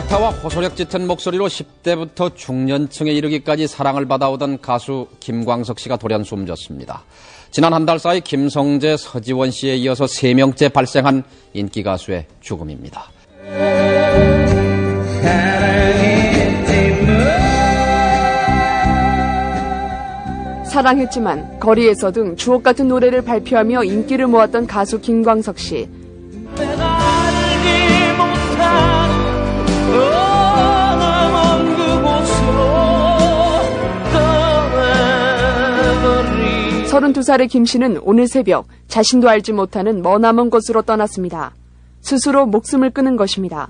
기타와 호소력 짙은 목소리로 10대부터 중년층에 이르기까지 사랑을 받아오던 가수 김광석 씨가 돌연 숨졌습니다. 지난 한 달 사이 김성재, 서지원 씨에 이어서 3명째 발생한 인기 가수의 죽음입니다. 사랑했지만, 거리에서 등 주옥 같은 노래를 발표하며 인기를 모았던 가수 김광석 씨. 서른두 살의 김 씨는 오늘 새벽 자신도 알지 못하는 머나먼 곳으로 떠났습니다. 스스로 목숨을 끊은 것입니다.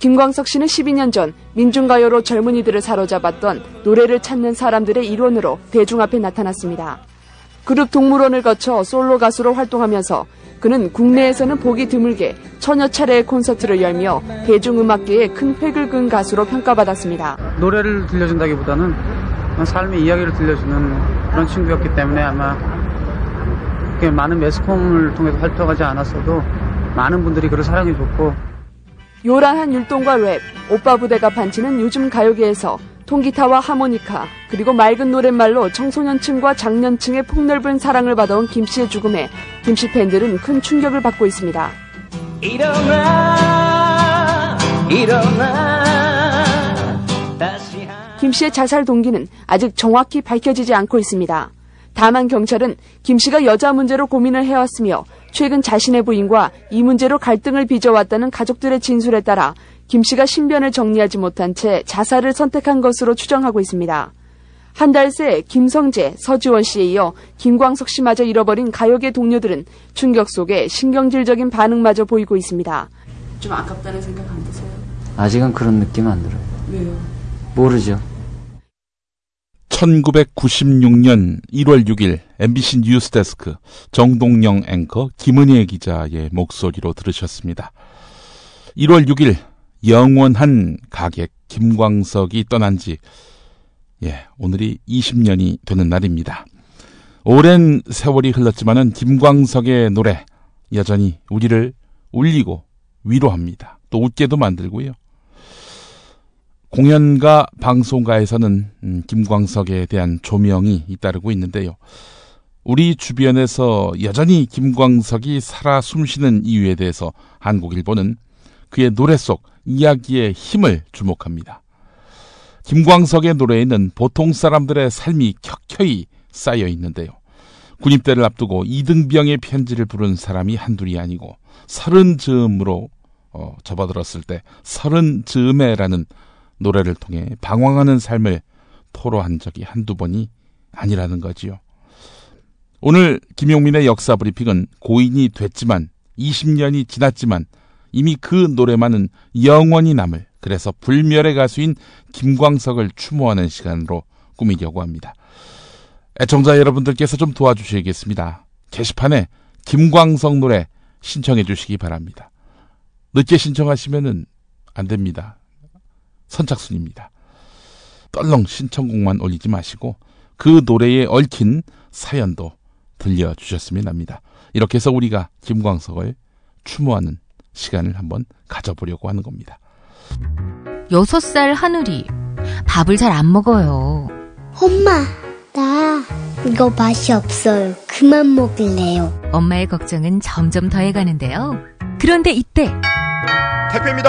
김광석 씨는 12년 전 민중가요로 젊은이들을 사로잡았던 노래를 찾는 사람들의 일원으로 대중 앞에 나타났습니다. 그룹 동물원을 거쳐 솔로 가수로 활동하면서 그는 국내에서는 보기 드물게 천여 차례의 콘서트를 열며 대중음악계에 큰 획을 그은 가수로 평가받았습니다. 노래를 들려준다기보다는 삶의 이야기를 들려주는 그런 친구였기 때문에 아마 많은 매스컴을 통해서 활동하지 않았어도 많은 분들이 그를 사랑해줬고, 요란한 율동과 랩, 오빠 부대가 반치는 요즘 가요계에서 통기타와 하모니카, 그리고 맑은 노랫말로 청소년층과 장년층의 폭넓은 사랑을 받아온 김씨의 죽음에 김씨 팬들은 큰 충격을 받고 있습니다. 일어나, 일어나. 김씨의 자살 동기는 아직 정확히 밝혀지지 않고 있습니다. 다만 경찰은 김씨가 여자 문제로 고민을 해왔으며 최근 자신의 부인과 이 문제로 갈등을 빚어왔다는 가족들의 진술에 따라 김씨가 신변을 정리하지 못한 채 자살을 선택한 것으로 추정하고 있습니다. 한 달 새 김성재, 서지원 씨에 이어 김광석 씨마저 잃어버린 가요계 동료들은 충격 속에 신경질적인 반응마저 보이고 있습니다. 좀 아깝다는 생각 안 드세요? 아직은 그런 느낌 안 들어요. 왜요? 모르죠. 1996년 1월 6일 MBC 뉴스데스크 정동영 앵커 김은혜 기자의 목소리로 들으셨습니다. 1월 6일 영원한 가객 김광석이 떠난 지 오늘이 20년이 되는 날입니다. 오랜 세월이 흘렀지만은 김광석의 노래 여전히 우리를 울리고 위로합니다. 또 웃게도 만들고요. 공연가, 방송가에서는 김광석에 대한 조명이 잇따르고 있는데요. 우리 주변에서 여전히 김광석이 살아 숨쉬는 이유에 대해서 한국일보는 그의 노래 속 이야기의 힘을 주목합니다. 김광석의 노래에는 보통 사람들의 삶이 켜켜이 쌓여 있는데요. 군입대를 앞두고 이등병의 편지를 부른 사람이 한둘이 아니고 30즈음으로 접어들었을 때 30즈음에라는 노래를 통해 방황하는 삶을 토로한 적이 한두 번이 아니라는 거지요. 오늘 김용민의 역사 브리핑은 고인이 됐지만 20년이 지났지만 이미 그 노래만은 영원히 남을, 그래서 불멸의 가수인 김광석을 추모하는 시간으로 꾸미려고 합니다. 애청자 여러분들께서 좀 도와주셔야겠습니다. 게시판에 김광석 노래 신청해 주시기 바랍니다. 늦게 신청하시면 안 됩니다. 선착순입니다. 떨렁 신청곡만 올리지 마시고 그 노래에 얽힌 사연도 들려주셨으면 합니다. 이렇게 해서 우리가 김광석을 추모하는 시간을 한번 가져보려고 하는 겁니다. 6살 하늘이 밥을 잘 안 먹어요. 엄마, 나 이거 맛이 없어요. 그만 먹을래요. 엄마의 걱정은 점점 더해가는데요. 그런데 이때 택배입니다.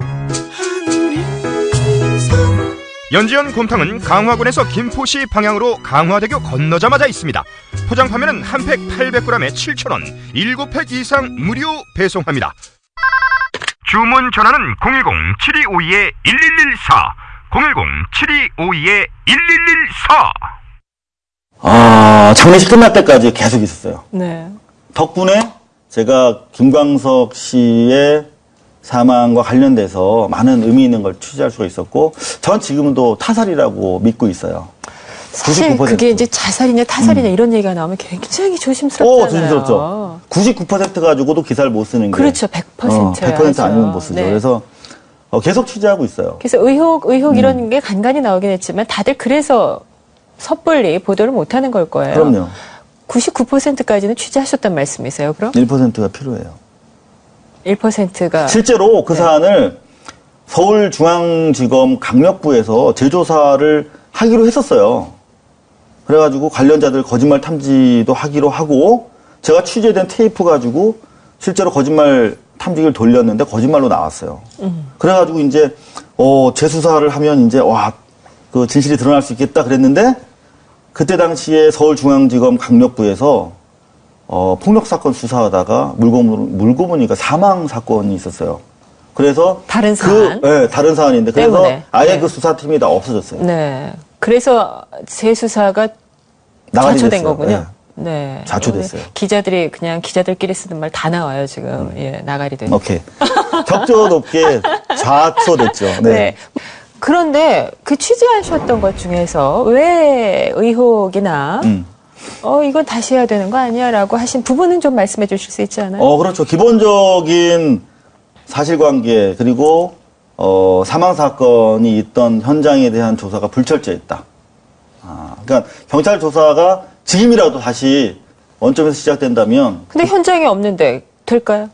연지연 곰탕은 강화군에서 김포시 방향으로 강화대교 건너자마자 있습니다. 포장 판매는 한 팩 800g에 7,000원, 7팩 이상 무료 배송합니다. 주문 전화는 010-7252-1114, 010-7252-1114. 아, 장례식 끝날 때까지 계속 있었어요. 네. 덕분에 제가 김광석 씨의 사망과 관련돼서 많은 의미 있는 걸 취재할 수가 있었고, 전 지금도 타살이라고 믿고 있어요. 사실 99%. 그게 이제 자살이냐 타살이냐 이런 얘기가 나오면 굉장히 조심스럽잖아요. 조심스럽죠. 99% 가지고도 기사를 못 쓰는 게. 그렇죠. 100%야. 100% 아니면 못 쓰죠. 네. 그래서 계속 취재하고 있어요. 그래서 의혹 이런 게 간간히 나오긴 했지만 다들 그래서 섣불리 보도를 못 하는 걸 거예요. 그럼요. 99%까지는 취재하셨단 말씀이세요, 그럼? 1%가 필요해요. 1%가. 실제로 그 사안을 서울중앙지검 강력부에서 재조사를 하기로 했었어요. 그래가지고 관련자들 거짓말 탐지도 하기로 하고, 제가 취재된 테이프 가지고 실제로 거짓말 탐지기를 돌렸는데 거짓말로 나왔어요. 그래가지고 이제, 재수사를 하면 이제, 그 진실이 드러날 수 있겠다 그랬는데, 그때 당시에 서울중앙지검 강력부에서 폭력사건 수사하다가 물고 보니까 사망사건이 있었어요. 그래서. 다른 사안? 네, 다른 사안인데. 그래서 때문에. 아예 그 수사팀이 다 없어졌어요. 네. 그래서 재수사가 자초된 거군요. 네. 네. 자초됐어요. 기자들이 그냥 기자들끼리 쓰는 말 다 나와요, 지금. 예, 나가리 되는. 오케이. 적절 높게 자초됐죠. 네. 네. 그런데 그 취재하셨던 것 중에서 왜 의혹이나 이건 다시 해야 되는 거 아니야? 라고 하신 부분은 좀 말씀해 주실 수 있지 않아요? 그렇죠. 기본적인 사실관계 그리고 사망사건이 있던 현장에 대한 조사가 불철저했다. 그러니까 경찰 조사가 지금이라도 다시 원점에서 시작된다면. 근데 현장에 없는데 될까요?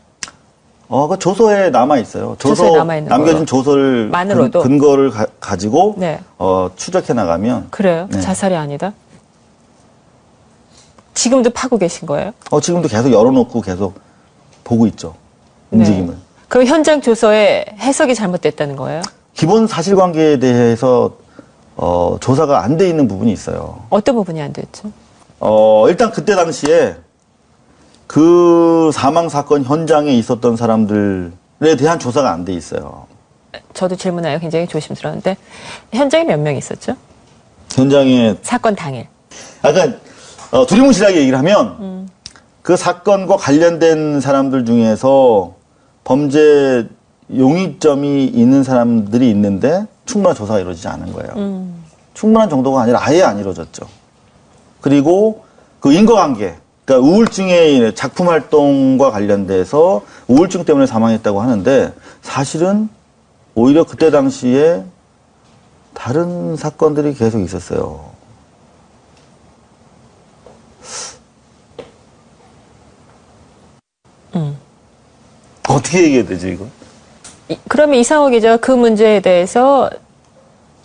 그 조서에 남아있어요. 조서에 남아있는 남겨진 거요? 조서를. 만으로도? 근거를 가지고. 네. 추적해 나가면. 그래요? 네. 자살이 아니다? 지금도 파고 계신 거예요? 지금도 계속 열어놓고 계속 보고 있죠. 움직임을. 네. 그럼 현장 조서에 해석이 잘못됐다는 거예요? 기본 사실관계에 대해서, 조사가 안 돼 있는 부분이 있어요. 어떤 부분이 안 됐죠? 일단 그때 당시에 그 사망사건 현장에 있었던 사람들에 대한 조사가 안 돼 있어요. 저도 질문하여 굉장히 조심스러운데, 현장에 몇 명 있었죠? 현장에. 사건 당일. 약간, 두리뭉실하게 얘기를 하면, 그 사건과 관련된 사람들 중에서 범죄 용의점이 있는 사람들이 있는데, 충분한 조사가 이루어지지 않은 거예요. 충분한 정도가 아니라 아예 안 이루어졌죠. 그리고 그 인과관계. 그러니까 우울증의 작품 활동과 관련돼서 우울증 때문에 사망했다고 하는데 사실은 오히려 그때 당시에 다른 사건들이 계속 있었어요. 어떻게 얘기해야 되지 이거? 그러면 이상호 기자가 그 문제에 대해서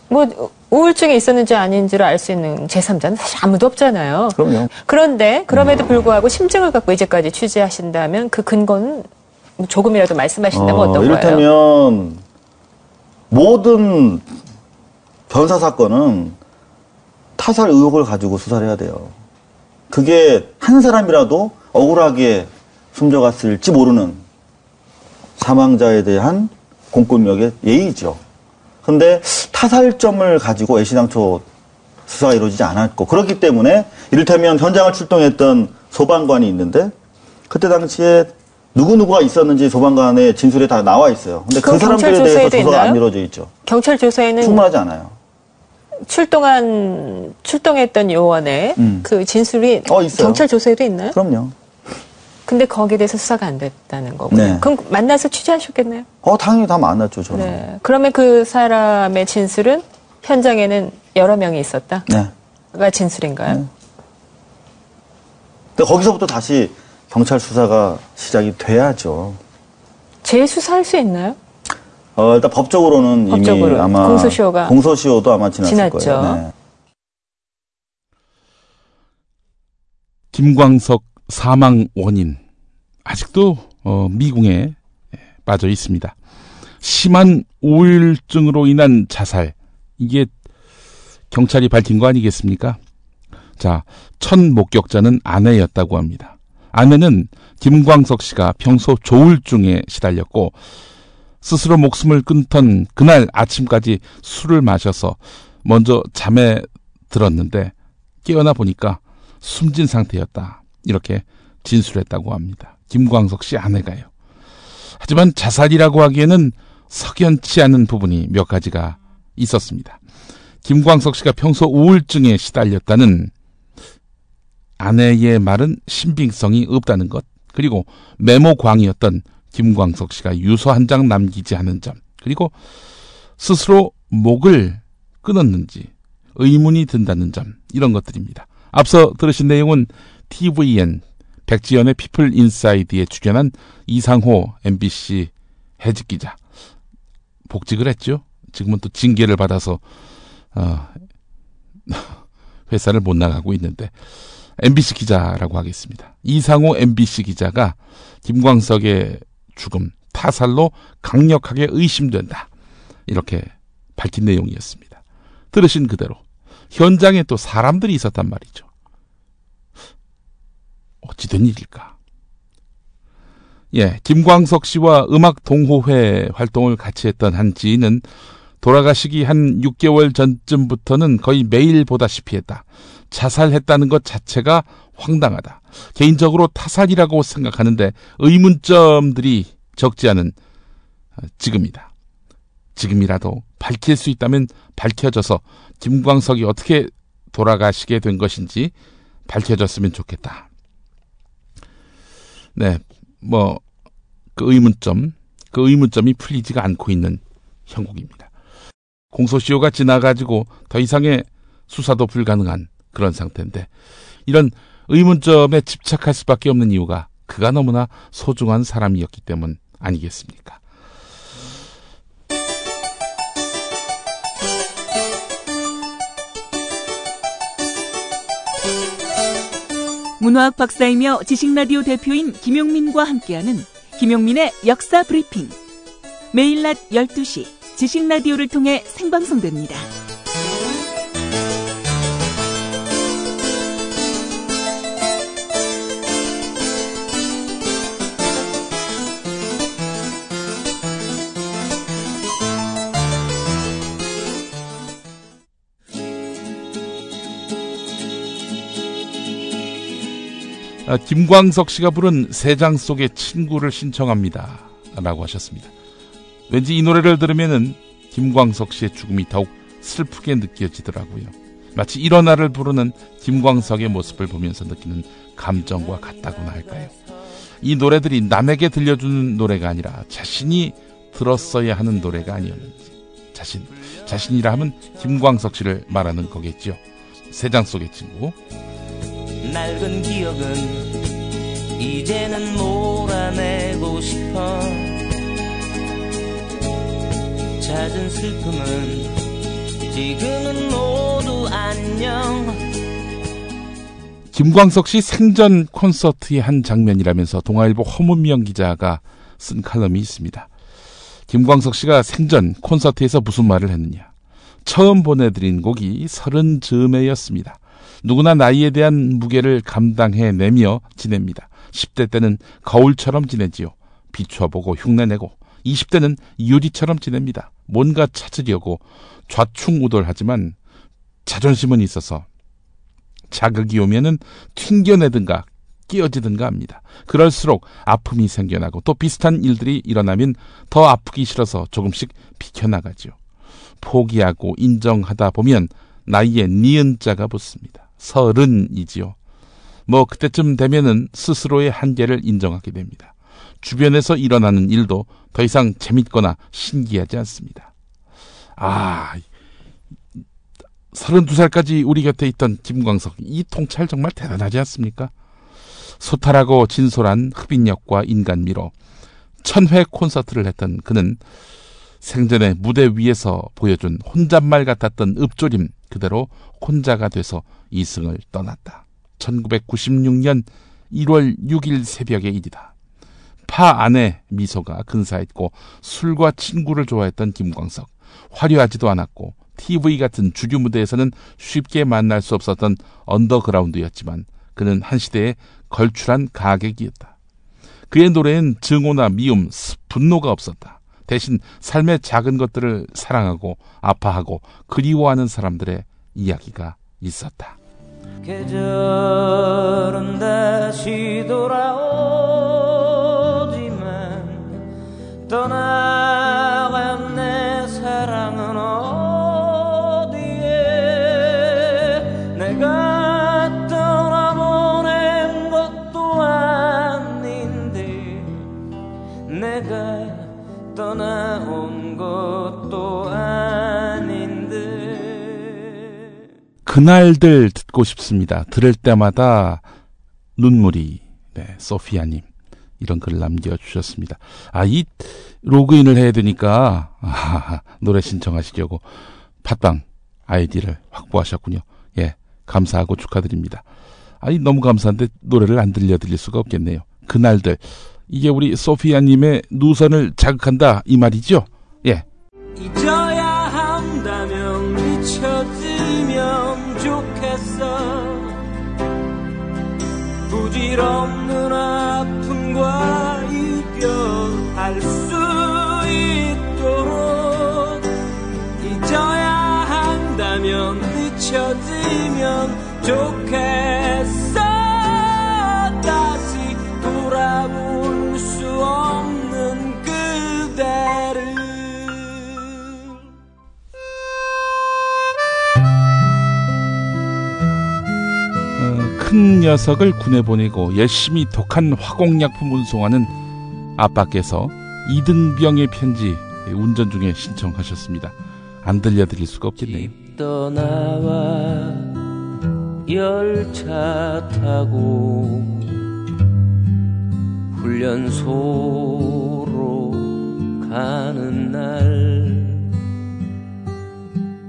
뭐 우울증이 있었는지 아닌지를 알 수 있는 제3자는 사실 아무도 없잖아요. 그럼요. 그런데 그럼에도 불구하고 심증을 갖고 이제까지 취재하신다면 그 근거는 조금이라도 말씀하신다면 어떤 이를테면 거예요? 이를테면 모든 변사 사건은 타살 의혹을 가지고 수사를 해야 돼요. 그게 한 사람이라도 억울하게 숨져갔을지 모르는 사망자에 대한 공권력의 예의죠. 근데 타살점을 가지고 애시당초 수사가 이루어지지 않았고 그렇기 때문에 이를테면 현장을 출동했던 소방관이 있는데 그때 당시에 누구누구가 있었는지 소방관의 진술에 다 나와 있어요. 근데 그 사람들에 대해서 조사가 있나요? 안 이루어져 있죠. 경찰 조사에는 충분하지 않아요. 출동했던 요원의 그 진술이 있어요. 경찰 조사에도 있나요? 그럼요. 근데 거기에 대해서 수사가 안 됐다는 거군요. 네. 그럼 만나서 취재하셨겠네요? 당연히 다 만났죠, 저는. 네. 그러면 그 사람의 진술은 현장에는 여러 명이 있었다? 네. 가 진술인가요? 네. 근데 거기서부터 다시 경찰 수사가 시작이 돼야죠. 재수사할 수 있나요? 일단 법적으로는 이미 아마. 공소시효도 아마 지났죠. 거예요. 네. 김광석. 사망 원인 아직도 미궁에 빠져 있습니다. 심한 우울증으로 인한 자살, 이게 경찰이 밝힌 거 아니겠습니까? 자, 첫 목격자는 아내였다고 합니다. 아내는 김광석 씨가 평소 조울증에 시달렸고 스스로 목숨을 끊던 그날 아침까지 술을 마셔서 먼저 잠에 들었는데 깨어나 보니까 숨진 상태였다. 이렇게 진술했다고 합니다. 김광석 씨 아내가요. 하지만 자살이라고 하기에는 석연치 않은 부분이 몇 가지가 있었습니다. 김광석 씨가 평소 우울증에 시달렸다는 아내의 말은 신빙성이 없다는 것, 그리고 메모광이었던 김광석 씨가 유서 한 장 남기지 않은 점, 그리고 스스로 목을 끊었는지 의문이 든다는 점, 이런 것들입니다. 앞서 들으신 내용은 TVN 백지연의 피플 인사이드에 출연한 이상호 MBC 해직 기자, 복직을 했죠. 지금은 또 징계를 받아서 회사를 못 나가고 있는데 MBC 기자라고 하겠습니다. 이상호 MBC 기자가 김광석의 죽음, 타살로 강력하게 의심된다, 이렇게 밝힌 내용이었습니다. 들으신 그대로 현장에 또 사람들이 있었단 말이죠. 어찌된 일일까? 예, 김광석 씨와 음악 동호회 활동을 같이 했던 한 지인은 돌아가시기 한 6개월 전쯤부터는 거의 매일 보다시피 했다. 자살했다는 것 자체가 황당하다. 개인적으로 타살이라고 생각하는데 의문점들이 적지 않은 지금이다. 지금이라도 밝힐 수 있다면 밝혀져서 김광석이 어떻게 돌아가시게 된 것인지 밝혀졌으면 좋겠다. 네, 그 의문점이 풀리지가 않고 있는 형국입니다. 공소시효가 지나가지고 더 이상의 수사도 불가능한 그런 상태인데, 이런 의문점에 집착할 수밖에 없는 이유가 그가 너무나 소중한 사람이었기 때문 아니겠습니까? 문화학 박사이며 지식라디오 대표인 김용민과 함께하는 김용민의 역사 브리핑. 매일 낮 12시 지식라디오를 통해 생방송됩니다. 김광석 씨가 부른 세 장 속의 친구를 신청합니다 라고 하셨습니다. 왠지 이 노래를 들으면 김광석 씨의 죽음이 더욱 슬프게 느껴지더라고요. 마치 일어나를 부르는 김광석의 모습을 보면서 느끼는 감정과 같다고나 할까요. 이 노래들이 남에게 들려주는 노래가 아니라 자신이 들었어야 하는 노래가 아니었는지, 자신이라 하면 김광석 씨를 말하는 거겠죠. 세 장 속의 친구. 낡은 기억은 이제는 몰아내고 싶어. 찾은 슬픔은 지금은 모두 안녕. 김광석 씨 생전 콘서트의 한 장면이라면서 동아일보 허문명 기자가 쓴 칼럼이 있습니다. 김광석 씨가 생전 콘서트에서 무슨 말을 했느냐. 처음 보내드린 곡이 30즈음에였습니다. 누구나 나이에 대한 무게를 감당해내며 지냅니다. 10대 때는 거울처럼 지내지요. 비춰보고 흉내내고. 20대는 유리처럼 지냅니다. 뭔가 찾으려고 좌충우돌하지만 자존심은 있어서 자극이 오면은 튕겨내든가 끼어지든가 합니다. 그럴수록 아픔이 생겨나고 또 비슷한 일들이 일어나면 더 아프기 싫어서 조금씩 비켜나가지요. 포기하고 인정하다 보면 나이에 니은 자가 붙습니다. 30이지요. 뭐 그때쯤 되면은 스스로의 한계를 인정하게 됩니다. 주변에서 일어나는 일도 더 이상 재밌거나 신기하지 않습니다. 32살까지 우리 곁에 있던 김광석, 이 통찰 정말 대단하지 않습니까? 소탈하고 진솔한 흡인력과 인간미로 1000회 콘서트를 했던 그는 생전에 무대 위에서 보여준 혼잣말 같았던 읍조림 그대로 혼자가 돼서 이승을 떠났다. 1996년 1월 6일 새벽의 일이다. 파 안에 미소가 근사했고 술과 친구를 좋아했던 김광석. 화려하지도 않았고 TV 같은 주류 무대에서는 쉽게 만날 수 없었던 언더그라운드였지만 그는 한 시대의 걸출한 가객이었다. 그의 노래엔 증오나 미움, 분노가 없었다. 대신 삶의 작은 것들을 사랑하고 아파하고 그리워하는 사람들의 이야기가 있었다. 계절은 다시 돌아오지만 떠나간 내 사랑은 어디에 떠나온 것도 아닌데. 그날들 듣고 싶습니다. 들을 때마다 눈물이. 네, 소피아님 이런 글을 남겨주셨습니다. 아, 이 로그인을 해야 되니까 노래 신청하시려고 팟빵 아이디를 확보하셨군요. 예, 감사하고 축하드립니다. 아니, 너무 감사한데 노래를 안 들려드릴 수가 없겠네요. 그날들, 이게 우리 소피아님의 누선을 자극한다 이 말이죠. 예. 잊어야 한다면 미쳐지면 좋겠어. 부질없는 아픔과 이별할 수 있도록 잊어야 한다면 미쳐지면 좋겠어. 다시 돌아볼 수 없는 그대를. 큰 녀석을 군에 보내고 열심히 독한 화공약품 운송하는 아빠께서 이등병의 편지 운전 중에 신청하셨습니다. 안 들려드릴 수가 없겠네요. 집 떠나와 열차 타고 훈련소로 가는 날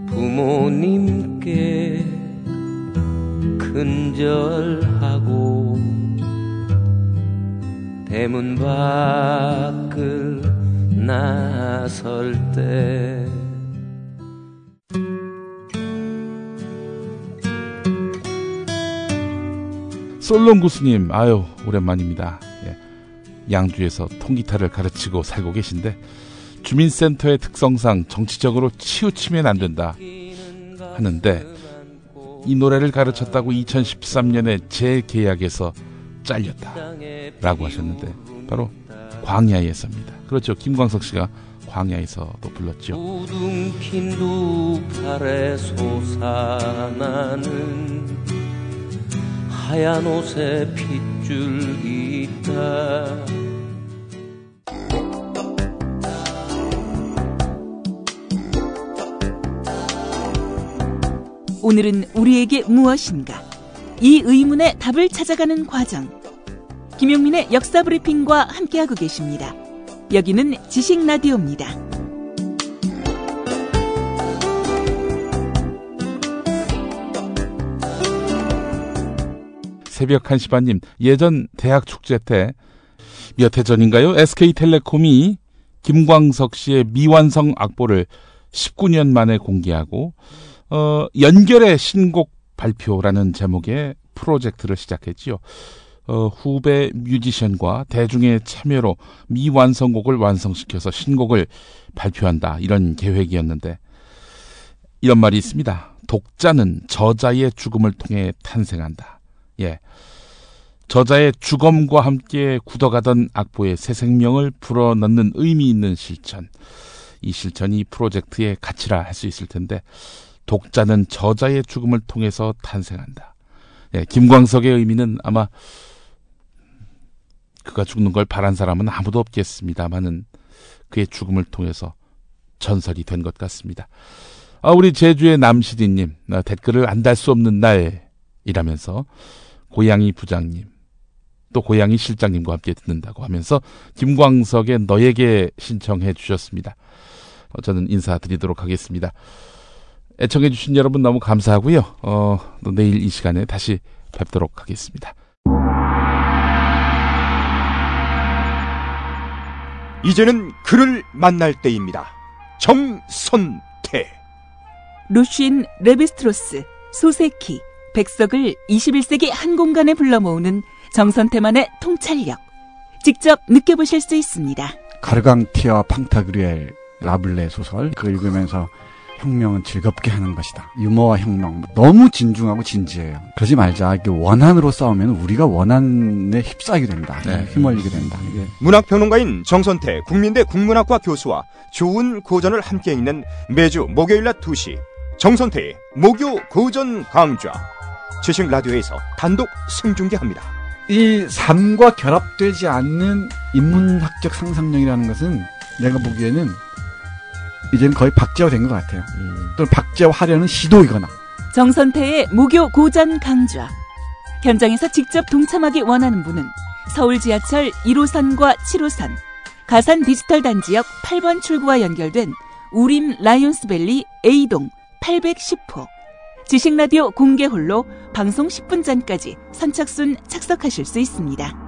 부모님께 근절하고 대문 밖을 나설 때. 솔롱구스님, 아유 오랜만입니다. 예, 양주에서 통기타를 가르치고 살고 계신데 주민센터의 특성상 정치적으로 치우치면 안 된다 하는데 이 노래를 가르쳤다고 2013년에 재계약에서 잘렸다라고 하셨는데 바로 광야에서입니다. 그렇죠. 김광석 씨가 광야에서도 불렀죠. 우둥킨 두 팔에 솟아나는 하얀 옷에 핏줄이 있다. 오늘은 우리에게 무엇인가? 이 의문의 답을 찾아가는 과정. 김용민의 역사 브리핑과 함께하고 계십니다. 여기는 지식라디오입니다. 새벽 1시 반님, 예전 대학 축제 때 몇 해 전인가요? SK텔레콤이 김광석 씨의 미완성 악보를 19년 만에 공개하고 연결의 신곡 발표라는 제목의 프로젝트를 시작했지요. 후배 뮤지션과 대중의 참여로 미완성곡을 완성시켜서 신곡을 발표한다, 이런 계획이었는데 이런 말이 있습니다. 독자는 저자의 죽음을 통해 탄생한다. 예, 저자의 죽음과 함께 굳어가던 악보에 새 생명을 불어넣는 의미 있는 실천. 이 실천이 프로젝트의 가치라 할 수 있을 텐데 독자는 저자의 죽음을 통해서 탄생한다. 예, 김광석의 의미는 아마 그가 죽는 걸 바란 사람은 아무도 없겠습니다만은 그의 죽음을 통해서 전설이 된 것 같습니다. 아, 우리 제주의 남시디님, 댓글을 안 달 수 없는 날이라면서 고양이 부장님 또 고양이 실장님과 함께 듣는다고 하면서 김광석의 너에게 신청해 주셨습니다. 저는 인사드리도록 하겠습니다. 애청해주신 여러분 너무 감사하고요. 또 내일 이 시간에 다시 뵙도록 하겠습니다. 이제는 그를 만날 때입니다. 정선태. 루쉰, 레비스트로스, 소세키, 백석을 21세기 한 공간에 불러 모으는 정선태만의 통찰력. 직접 느껴보실 수 있습니다. 가르강티아 팡타그리엘 라블레 소설, 그걸 읽으면서 혁명은 즐겁게 하는 것이다. 유머와 혁명. 너무 진중하고 진지해요. 그러지 말자. 이게 원한으로 싸우면 우리가 원한에 휩싸이게 된다. 네. 휘말리게 된다. 네. 문학평론가인 정선태 국민대 국문학과 교수와 좋은 고전을 함께 읽는 매주 목요일 낮 2시 정선태의 목요 고전 강좌. 지식라디오에서 단독 생중계합니다. 이 삶과 결합되지 않는 인문학적 상상력이라는 것은 내가 보기에는 이제는 거의 박제화 된 것 같아요. 또는 박제화하려는 시도이거나. 정선태의 모교 고전 강좌. 현장에서 직접 동참하기 원하는 분은 서울 지하철 1호선과 7호선, 가산 디지털단지역 8번 출구와 연결된 우림 라이온스밸리 A동 810호. 지식라디오 공개홀로 방송 10분 전까지 선착순 착석하실 수 있습니다.